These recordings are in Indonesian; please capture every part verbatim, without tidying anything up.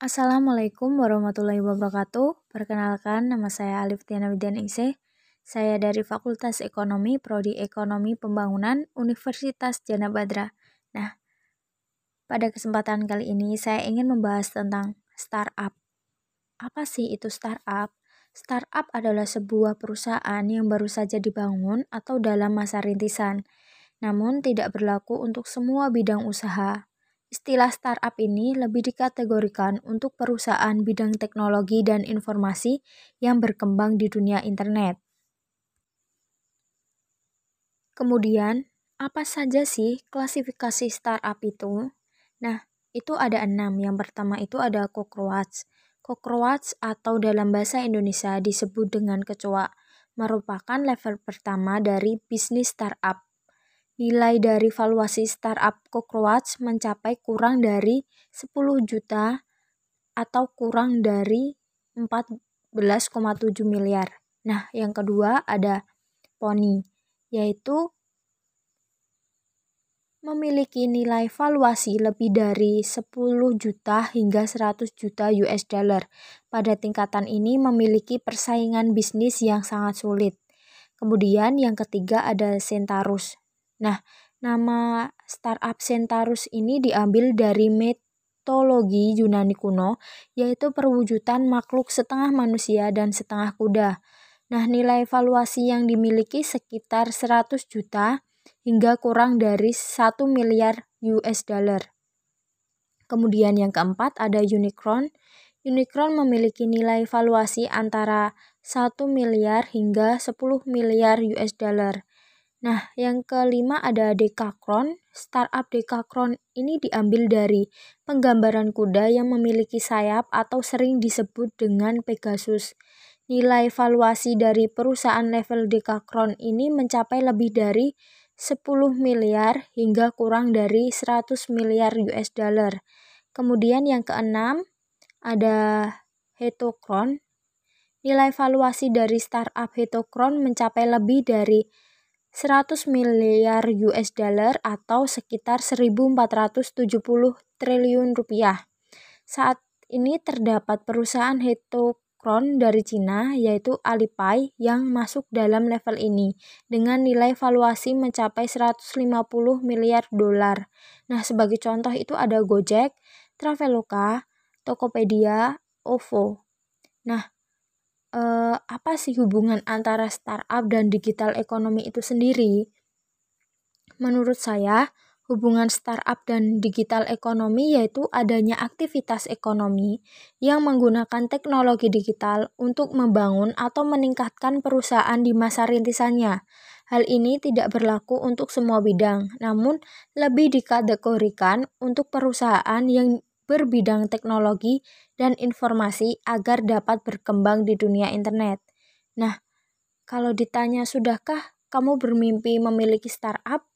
Assalamualaikum warahmatullahi wabarakatuh. Perkenalkan, nama saya Alif Tiana Bidyan Ise. Saya dari Fakultas Ekonomi Prodi Ekonomi Pembangunan Universitas Jana Badra. Nah, pada kesempatan kali ini saya ingin membahas tentang startup. Apa sih itu startup? Startup adalah sebuah perusahaan yang baru saja dibangun atau dalam masa rintisan, namun tidak berlaku untuk semua bidang usaha. Istilah startup ini lebih dikategorikan untuk perusahaan bidang teknologi dan informasi yang berkembang di dunia internet. Kemudian, apa saja sih klasifikasi startup itu? Nah, itu ada enam. Yang pertama itu ada Cockroach. Cockroach atau dalam bahasa Indonesia disebut dengan kecoa, merupakan level pertama dari bisnis startup. Nilai dari valuasi startup Cockroach mencapai kurang dari sepuluh juta atau kurang dari empat belas koma tujuh miliar. Nah, yang kedua ada Pony, yaitu memiliki nilai valuasi lebih dari sepuluh juta hingga seratus juta U S dollar. Pada tingkatan ini memiliki persaingan bisnis yang sangat sulit. Kemudian yang ketiga ada Centaurus. Nah, nama startup Centaurus ini diambil dari mitologi Yunani kuno, yaitu perwujudan makhluk setengah manusia dan setengah kuda. Nah, nilai valuasi yang dimiliki sekitar seratus juta hingga kurang dari satu miliar U S dollar. Kemudian yang keempat ada Unicorn. Unicorn memiliki nilai valuasi antara satu miliar hingga sepuluh miliar U S dollar. Nah, yang kelima ada decacorn. Startup decacorn ini diambil dari penggambaran kuda yang memiliki sayap atau sering disebut dengan Pegasus. Nilai valuasi dari perusahaan level decacorn ini mencapai lebih dari sepuluh miliar hingga kurang dari seratus miliar U S dollar. Kemudian yang keenam ada hitokron. Nilai valuasi dari startup hitokron mencapai lebih dari seratus miliar U S dollar atau sekitar seribu empat ratus tujuh puluh triliun rupiah. Saat ini terdapat perusahaan hectocorn dari Cina yaitu Alipay yang masuk dalam level ini dengan nilai valuasi mencapai seratus lima puluh miliar dolar. Nah, sebagai contoh itu ada Gojek, Traveloka, Tokopedia, O V O. Nah, Uh, apa sih hubungan antara startup dan digital ekonomi itu sendiri? Menurut saya, hubungan startup dan digital ekonomi yaitu adanya aktivitas ekonomi yang menggunakan teknologi digital untuk membangun atau meningkatkan perusahaan di masa rintisannya. Hal ini tidak berlaku untuk semua bidang, namun lebih dikategorikan untuk perusahaan yang berbidang teknologi dan informasi agar dapat berkembang di dunia internet. Nah, kalau ditanya sudahkah kamu bermimpi memiliki startup?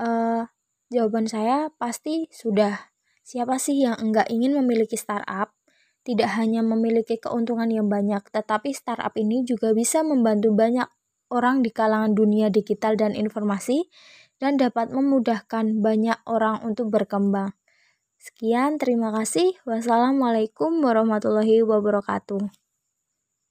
Uh, jawaban saya pasti sudah. Siapa sih yang enggak ingin memiliki startup? Tidak hanya memiliki keuntungan yang banyak, tetapi startup ini juga bisa membantu banyak orang di kalangan dunia digital dan informasi dan dapat memudahkan banyak orang untuk berkembang. Sekian, terima kasih. Wassalamualaikum warahmatullahi wabarakatuh.